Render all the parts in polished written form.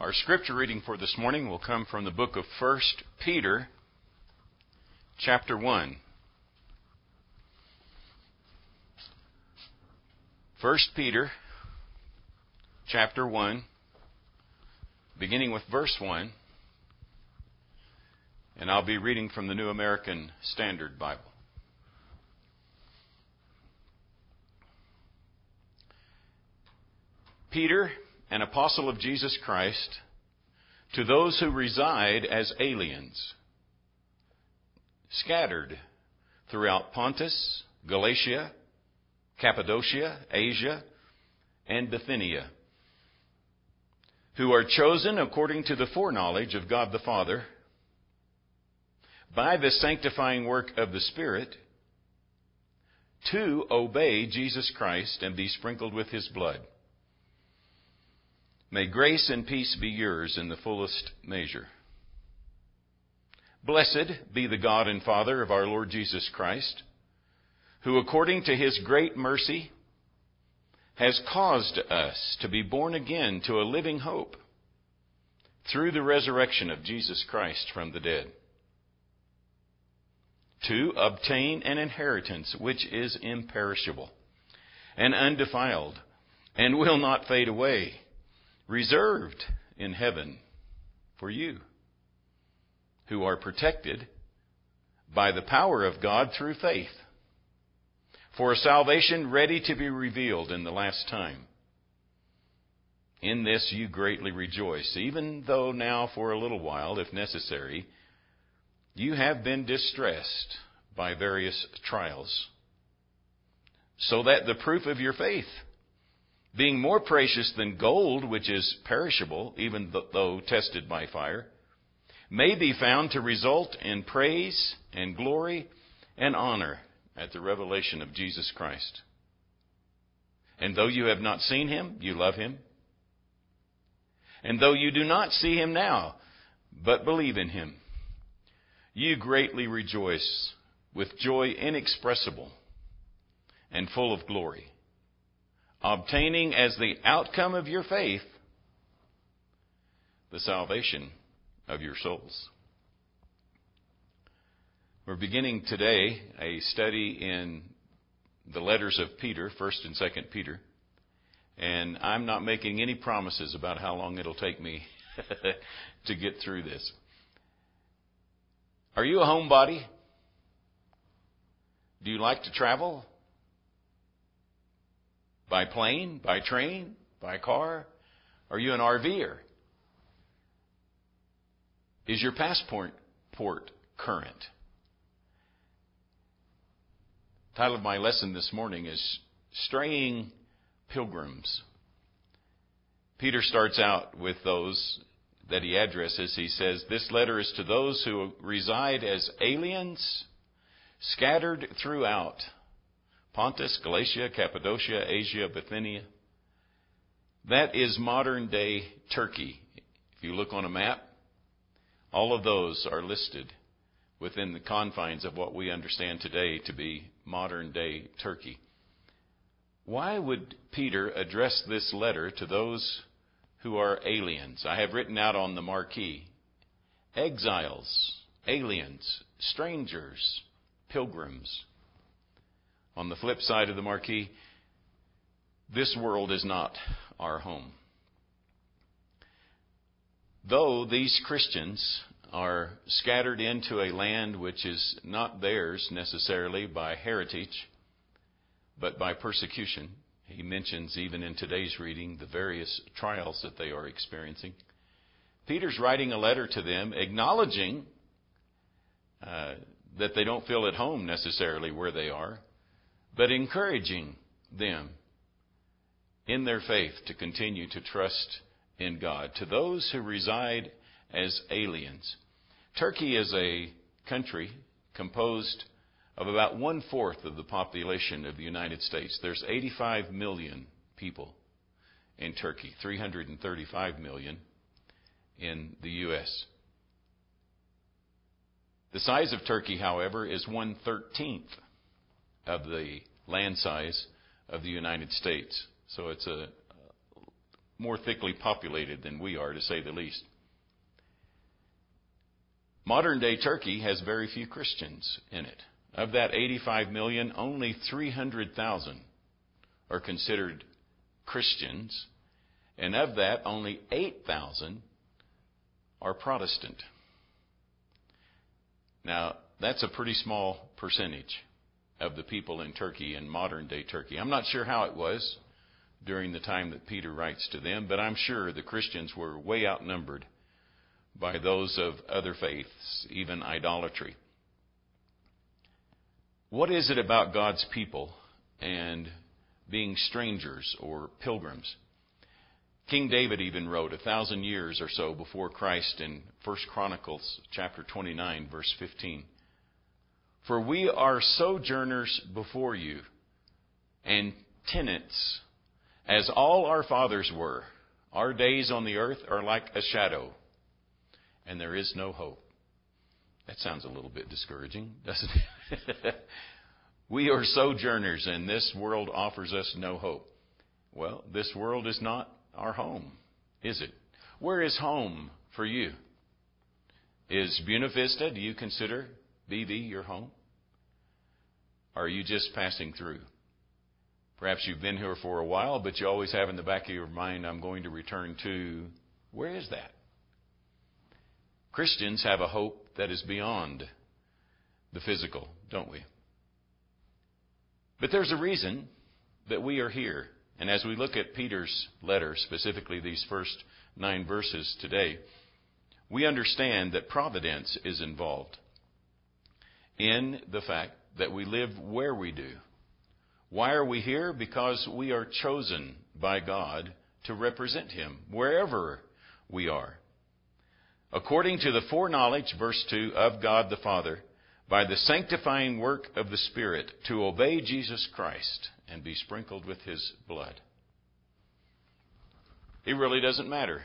Our scripture reading for this morning will come from the book of 1 Peter, chapter 1. 1 Peter, chapter 1, beginning with verse 1, and I'll be reading from the New American Standard Bible. Peter, an apostle of Jesus Christ, to those who reside as aliens, scattered throughout Pontus, Galatia, Cappadocia, Asia, and Bithynia, who are chosen according to the foreknowledge of God the Father, by the sanctifying work of the Spirit, to obey Jesus Christ and be sprinkled with His blood. May grace and peace be yours in the fullest measure. Blessed be the God and Father of our Lord Jesus Christ, who according to His great mercy has caused us to be born again to a living hope through the resurrection of Jesus Christ from the dead, to obtain an inheritance which is imperishable and undefiled and will not fade away, reserved in heaven for you, who are protected by the power of God through faith, for a salvation ready to be revealed in the last time. In this you greatly rejoice, even though now for a little while, if necessary, you have been distressed by various trials, so that the proof of your faith, being more precious than gold, which is perishable, even though tested by fire, may be found to result in praise and glory and honor at the revelation of Jesus Christ. And though you have not seen Him, you love Him. And though you do not see Him now, but believe in Him, you greatly rejoice with joy inexpressible and full of glory, obtaining as the outcome of your faith the salvation of your souls. We're beginning today a study in the letters of Peter, 1 and 2 Peter. And I'm not making any promises about how long it'll take me to get through this. Are you a homebody? Do you like to travel? By plane, by train, by car? Are you an RVer? Is your passport current? The title of my lesson this morning is Straying Pilgrims. Peter starts out with those that he addresses. He says, this letter is to those who reside as aliens, scattered throughout Pontus, Galatia, Cappadocia, Asia, Bithynia. That is modern-day Turkey. If you look on a map, all of those are listed within the confines of what we understand today to be modern-day Turkey. Why would Peter address this letter to those who are aliens? I have written out on the marquee, exiles, aliens, strangers, pilgrims. On the flip side of the marquee, this world is not our home. Though these Christians are scattered into a land which is not theirs necessarily by heritage, but by persecution. He mentions even in today's reading the various trials that they are experiencing. Peter's writing a letter to them acknowledging that they don't feel at home necessarily where they are, but encouraging them in their faith to continue to trust in God. To those who reside as aliens. Turkey is a country composed of about 1/4 of the population of the United States. There's 85 million people in Turkey, 335 million in the U.S. The size of Turkey, however, is 1/13 of the land size of the United States. So it's a more thickly populated than we are, to say the least. Modern-day Turkey has very few Christians in it. Of that 85 million, only 300,000 are considered Christians, and of that, only 8,000 are Protestant. Now, that's a pretty small percentage of the people in Turkey, in modern-day Turkey. I'm not sure how it was during the time that Peter writes to them, but I'm sure the Christians were way outnumbered by those of other faiths, even idolatry. What is it about God's people and being strangers or pilgrims? King David even wrote 1,000 years or so before Christ in 1 Chronicles chapter 29, verse 15. For we are sojourners before you, and tenants, as all our fathers were. Our days on the earth are like a shadow, and there is no hope. That sounds a little bit discouraging, doesn't it? We are sojourners, and this world offers us no hope. Well, this world is not our home, is it? Where is home for you? Is Buena Vista, do you consider BV your home? Or are you just passing through? Perhaps you've been here for a while, but you always have in the back of your mind, I'm going to return to. Where is that? Christians have a hope that is beyond the physical, don't we? But there's a reason that we are here. And as we look at Peter's letter, specifically these first 9 verses today, we understand that providence is involved in the fact that we live where we do. Why are we here? Because we are chosen by God to represent Him wherever we are. According to the foreknowledge, verse 2, of God the Father, by the sanctifying work of the Spirit, to obey Jesus Christ and be sprinkled with His blood. It really doesn't matter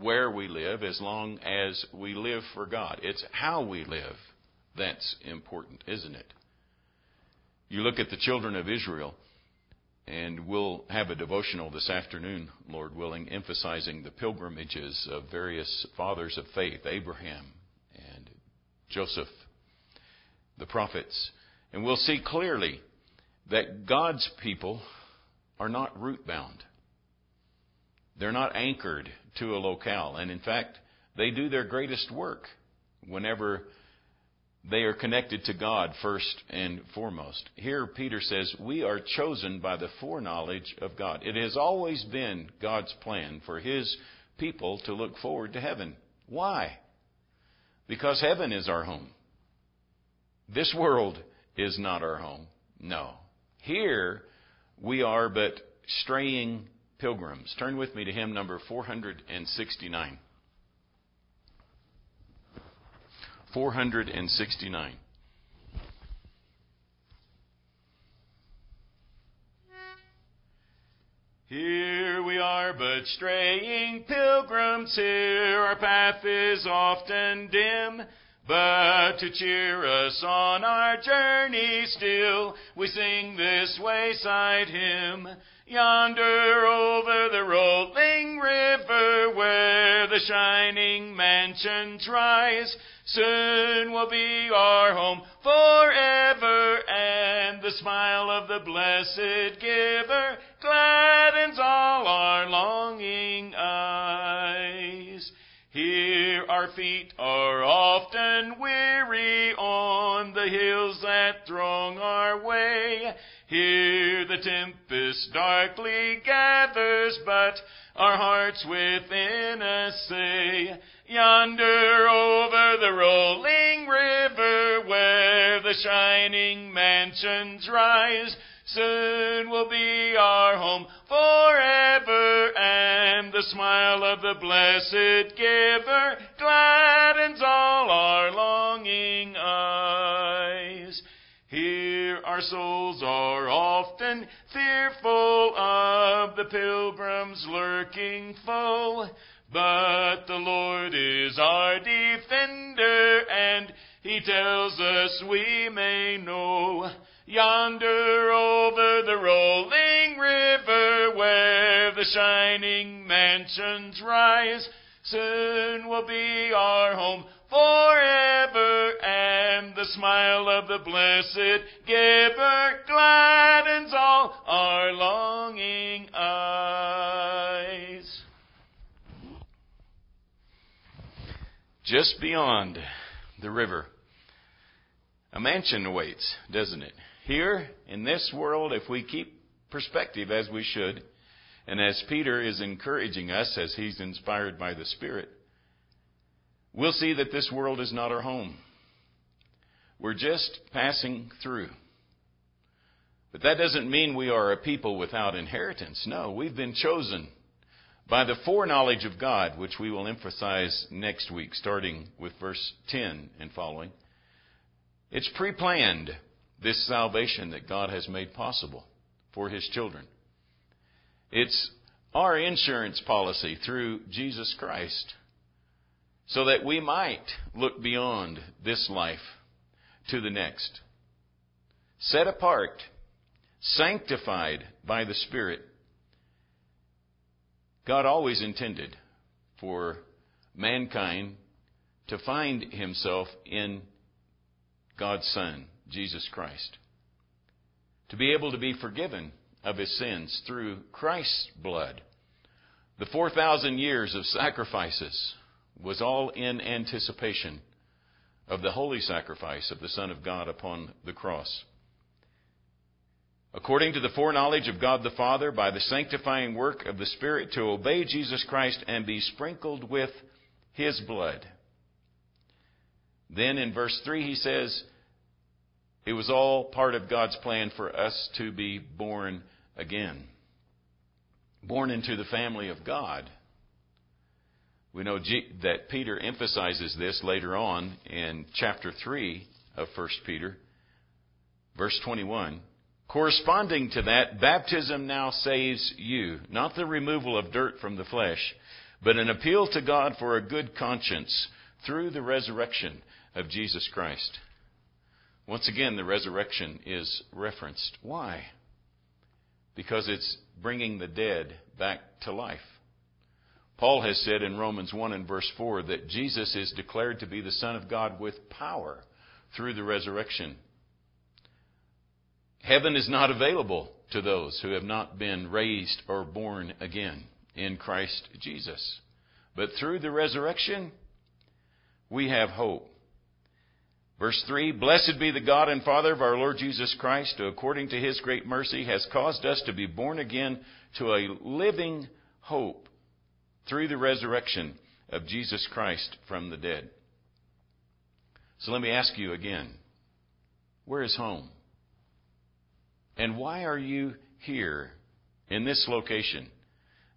where we live as long as we live for God. It's how we live that's important, isn't it? You look at the children of Israel, and we'll have a devotional this afternoon, Lord willing, emphasizing the pilgrimages of various fathers of faith, Abraham and Joseph, the prophets. And we'll see clearly that God's people are not root-bound. They're not anchored to a locale. And in fact, they do their greatest work whenever they are connected to God first and foremost. Here Peter says, we are chosen by the foreknowledge of God. It has always been God's plan for His people to look forward to heaven. Why? Because heaven is our home. This world is not our home. No. Here we are but straying pilgrims. Turn with me to hymn number 469. 469. Here we are but straying pilgrims, here our path is often dim, but to cheer us on our journey still, we sing this wayside hymn. Yonder over the rolling river where the shining mansions rise, soon will be our home forever, and the smile of the blessed giver gladdens all our longing eyes. Here our feet are often weary on the hills that throng our way. Here the tempest darkly gathers, but our hearts within us say, yonder over the rolling river where the shining mansions rise, soon will be our home forever, and the smile of the blessed giver gladdens all our longing eyes. Here our souls are often fearful of the pilgrim's lurking foe, but the Lord is our defender, and He tells us we may know. Yonder over the rolling river where the shining mansions rise, soon will be our home forever, and the smile of the blessed giver gladdens all our longing eyes. Just beyond the river, a mansion awaits, doesn't it? Here, in this world, if we keep perspective as we should, and as Peter is encouraging us as he's inspired by the Spirit, we'll see that this world is not our home. We're just passing through. But that doesn't mean we are a people without inheritance. No, we've been chosen by the foreknowledge of God, which we will emphasize next week, starting with verse 10 and following. It's pre-planned, this salvation that God has made possible for His children. It's our insurance policy through Jesus Christ, so that we might look beyond this life to the next. Set apart, sanctified by the Spirit. God always intended for mankind to find himself in God's Son, Jesus Christ. To be able to be forgiven of his sins through Christ's blood. The 4,000 years of sacrifices was all in anticipation of the holy sacrifice of the Son of God upon the cross. According to the foreknowledge of God the Father, by the sanctifying work of the Spirit, to obey Jesus Christ and be sprinkled with His blood. Then in verse 3 he says, it was all part of God's plan for us to be born again. Born into the family of God. We know that Peter emphasizes this later on in chapter 3 of 1 Peter, verse 21. Corresponding to that, baptism now saves you, not the removal of dirt from the flesh, but an appeal to God for a good conscience through the resurrection of Jesus Christ. Once again, the resurrection is referenced. Why? Because it's bringing the dead back to life. Paul has said in Romans 1 and verse 4 that Jesus is declared to be the Son of God with power through the resurrection. Heaven is not available to those who have not been raised or born again in Christ Jesus. But through the resurrection, we have hope. Verse 3, blessed be the God and Father of our Lord Jesus Christ, who according to His great mercy has caused us to be born again to a living hope, through the resurrection of Jesus Christ from the dead. So let me ask you again, where is home? And why are you here in this location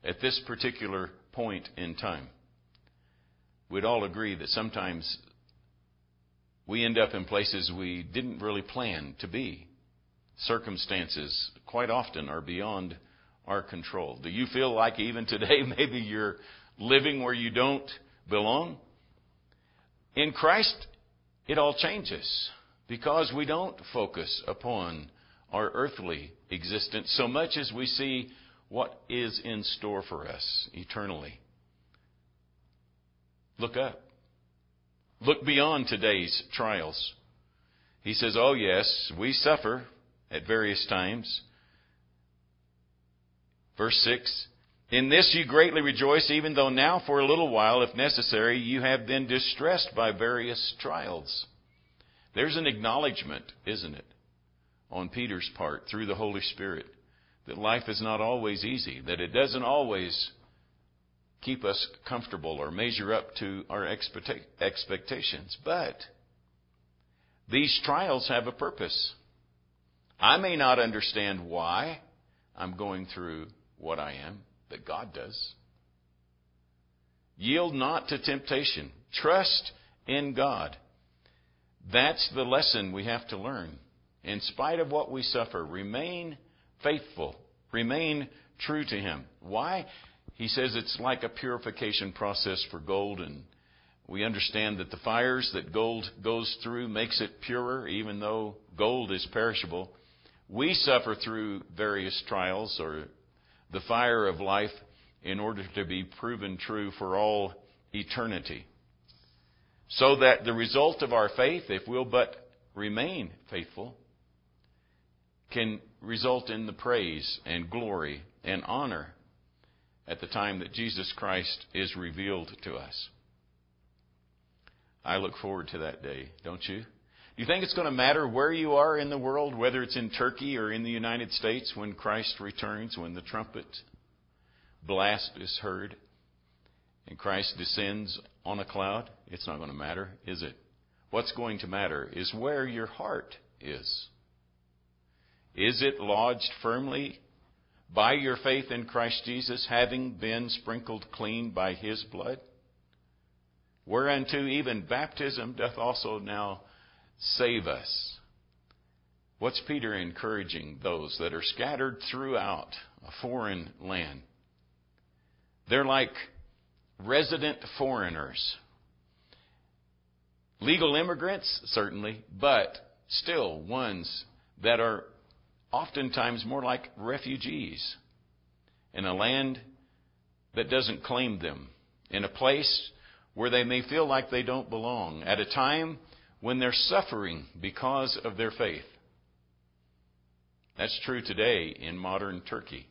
at this particular point in time? We'd all agree that sometimes we end up in places we didn't really plan to be. Circumstances quite often are beyond our control. Do you feel like even today maybe you're living where you don't belong? In Christ, it all changes because we don't focus upon our earthly existence so much as we see what is in store for us eternally. Look up. Look beyond today's trials. He says, oh yes, we suffer at various times. Verse 6, in this you greatly rejoice, even though now for a little while, if necessary, you have been distressed by various trials. There's an acknowledgement, isn't it, on Peter's part through the Holy Spirit, that life is not always easy, that it doesn't always keep us comfortable or measure up to our expectations. But these trials have a purpose. I may not understand why I'm going through what I am, that God does. Yield not to temptation. Trust in God. That's the lesson we have to learn. In spite of what we suffer, remain faithful. Remain true to Him. Why? He says it's like a purification process for gold, and we understand that the fires that gold goes through makes it purer, even though gold is perishable. We suffer through various trials or the fire of life in order to be proven true for all eternity. So that the result of our faith, if we'll but remain faithful, can result in the praise and glory and honor at the time that Jesus Christ is revealed to us. I look forward to that day, don't you? Do you think it's going to matter where you are in the world, whether it's in Turkey or in the United States, when Christ returns, when the trumpet blast is heard and Christ descends on a cloud? It's not going to matter, is it? What's going to matter is where your heart is. Is it lodged firmly by your faith in Christ Jesus, having been sprinkled clean by His blood? Whereunto even baptism doth also now save us. What's Peter encouraging those that are scattered throughout a foreign land? They're like resident foreigners. Legal immigrants, certainly, but still ones that are oftentimes more like refugees in a land that doesn't claim them, in a place where they may feel like they don't belong, at a time when they're suffering because of their faith. That's true today in modern Turkey.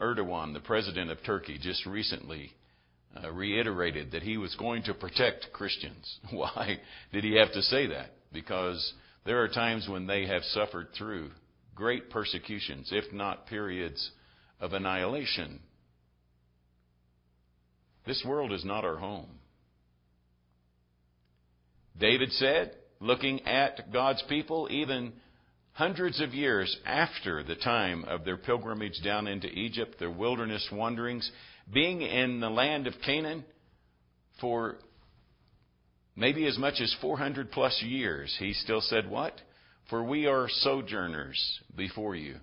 Erdogan, the president of Turkey, just recently reiterated that he was going to protect Christians. Why did he have to say that? Because there are times when they have suffered through great persecutions, if not periods of annihilation. This world is not our home. David said, looking at God's people, even hundreds of years after the time of their pilgrimage down into Egypt, their wilderness wanderings, being in the land of Canaan for maybe as much as 400 plus years, he still said what? For we are sojourners before you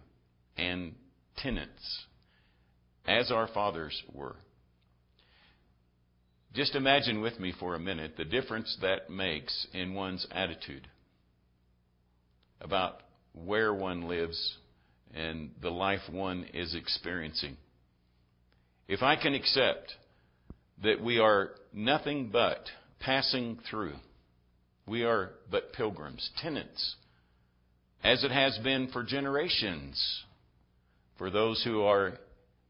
and tenants, as our fathers were. Just imagine with me for a minute the difference that makes in one's attitude about where one lives and the life one is experiencing. If I can accept that we are nothing but passing through, we are but pilgrims, tenants, as it has been for generations, for those who are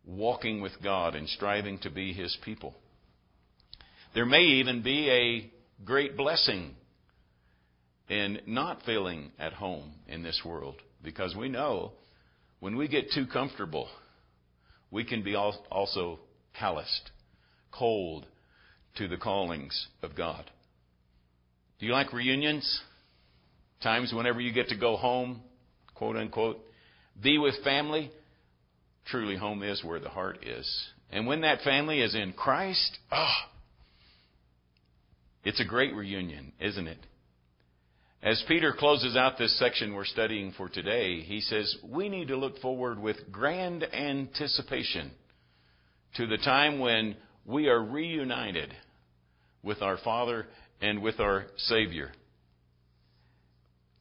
walking with God and striving to be His people. There may even be a great blessing in not feeling at home in this world, because we know when we get too comfortable, we can be also calloused, cold to the callings of God. Do you like reunions? Times whenever you get to go home, quote unquote, be with family. Truly, home is where the heart is. And when that family is in Christ, it's a great reunion, isn't it? As Peter closes out this section we're studying for today, he says, we need to look forward with grand anticipation to the time when we are reunited with our Father and with our Savior.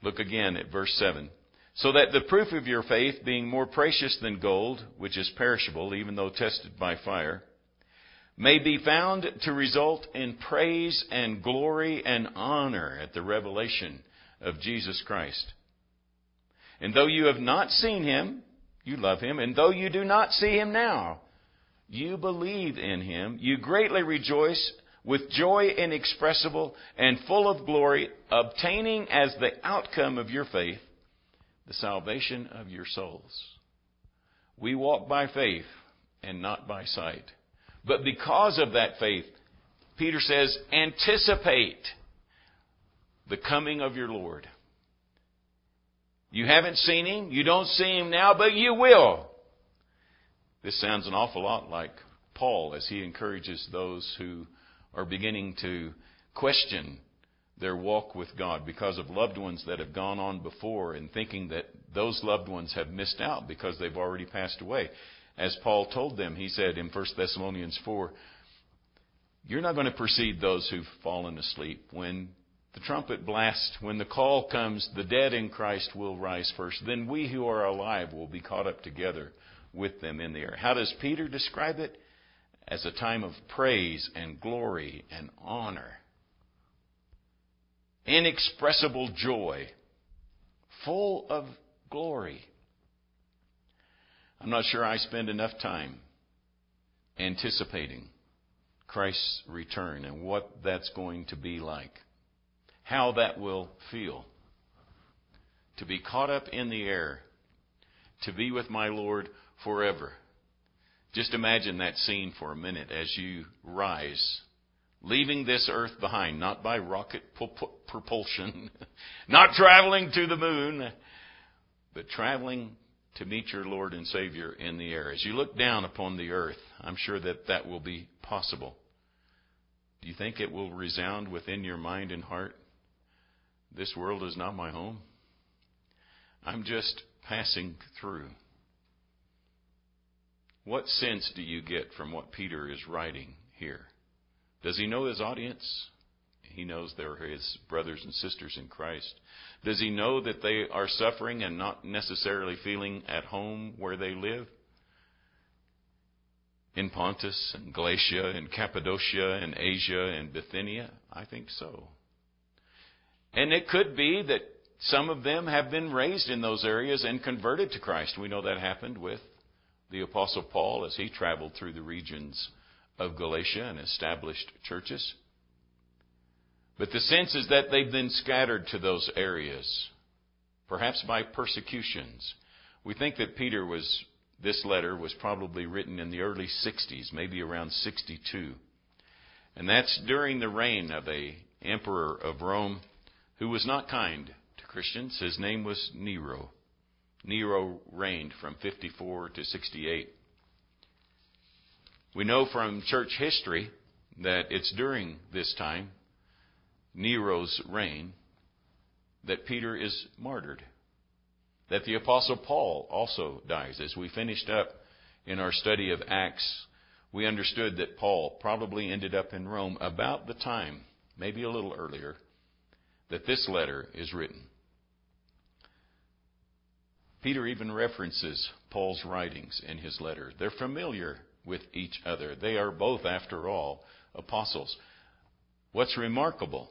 Look again at verse 7. So that the proof of your faith, being more precious than gold, which is perishable, even though tested by fire, may be found to result in praise and glory and honor at the revelation of Jesus Christ. And though you have not seen Him, you love Him. And though you do not see Him now, you believe in Him. You greatly rejoice with joy inexpressible and full of glory, obtaining as the outcome of your faith the salvation of your souls. We walk by faith and not by sight. But because of that faith, Peter says, anticipate the coming of your Lord. You haven't seen Him. You don't see Him now, but you will. This sounds an awful lot like Paul as he encourages those who are beginning to question their walk with God because of loved ones that have gone on before and thinking that those loved ones have missed out because they've already passed away. As Paul told them, he said in 1 Thessalonians 4, you're not going to precede those who've fallen asleep when The trumpet blast, when the call comes, the dead in Christ will rise first. Then we who are alive will be caught up together with them in the air. How does Peter describe it? As a time of praise and glory and honor. Inexpressible joy. Full of glory. I'm not sure I spend enough time anticipating Christ's return and what that's going to be like. How that will feel. To be caught up in the air. To be with my Lord forever. Just imagine that scene for a minute as you rise, leaving this earth behind, not by rocket propulsion, not traveling to the moon, but traveling to meet your Lord and Savior in the air. As you look down upon the earth, I'm sure that that will be possible. Do you think it will resound within your mind and heart? This world is not my home. I'm just passing through. What sense do you get from what Peter is writing here? Does he know his audience? He knows they're his brothers and sisters in Christ. Does he know that they are suffering and not necessarily feeling at home where they live? In Pontus and Galatia and Cappadocia and Asia and Bithynia? I think so. And it could be that some of them have been raised in those areas and converted to Christ. We know that happened with the Apostle Paul as he traveled through the regions of Galatia and established churches. But the sense is that they've been scattered to those areas, perhaps by persecutions. We think that this letter was probably written in the early 60s, maybe around 62. And that's during the reign of an emperor of Rome who was not kind to Christians. His name was Nero. Nero reigned from 54 to 68. We know from church history that it's during this time, Nero's reign, that Peter is martyred, that the Apostle Paul also dies. As we finished up in our study of Acts, we understood that Paul probably ended up in Rome about the time, maybe a little earlier, that this letter is written. Peter even references Paul's writings in his letter. They're familiar with each other. They are both, after all, apostles. What's remarkable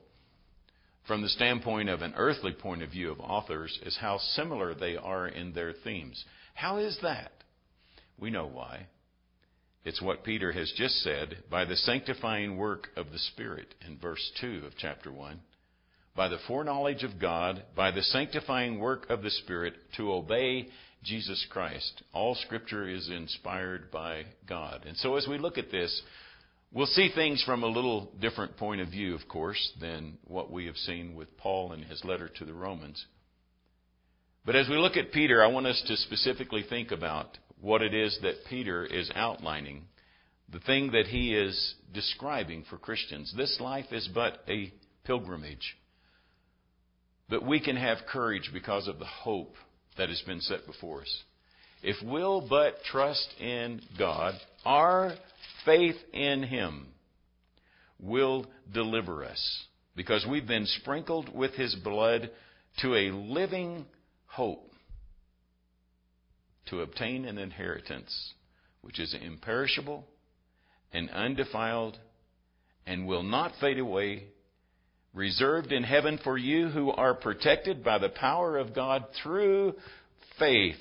from the standpoint of an earthly point of view of authors is how similar they are in their themes. How is that? We know why. It's what Peter has just said, by the sanctifying work of the Spirit in verse 2 of chapter 1. By the foreknowledge of God, by the sanctifying work of the Spirit, to obey Jesus Christ. All Scripture is inspired by God. And so as we look at this, we'll see things from a little different point of view, of course, than what we have seen with Paul in his letter to the Romans. But as we look at Peter, I want us to specifically think about what it is that Peter is outlining, the thing that he is describing for Christians. This life is but a pilgrimage. But we can have courage because of the hope that has been set before us. If we'll but trust in God, our faith in Him will deliver us, because we've been sprinkled with His blood to a living hope, to obtain an inheritance which is imperishable and undefiled and will not fade away, reserved in heaven for you who are protected by the power of God through faith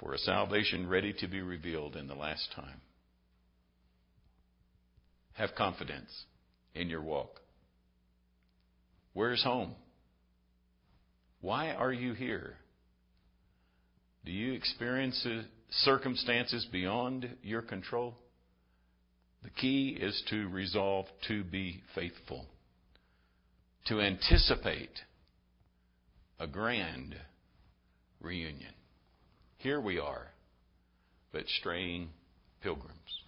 for a salvation ready to be revealed in the last time. Have confidence in your walk. Where's home? Why are you here? Do you experience circumstances beyond your control? The key is to resolve to be faithful, to anticipate a grand reunion. Here we are, but straying pilgrims.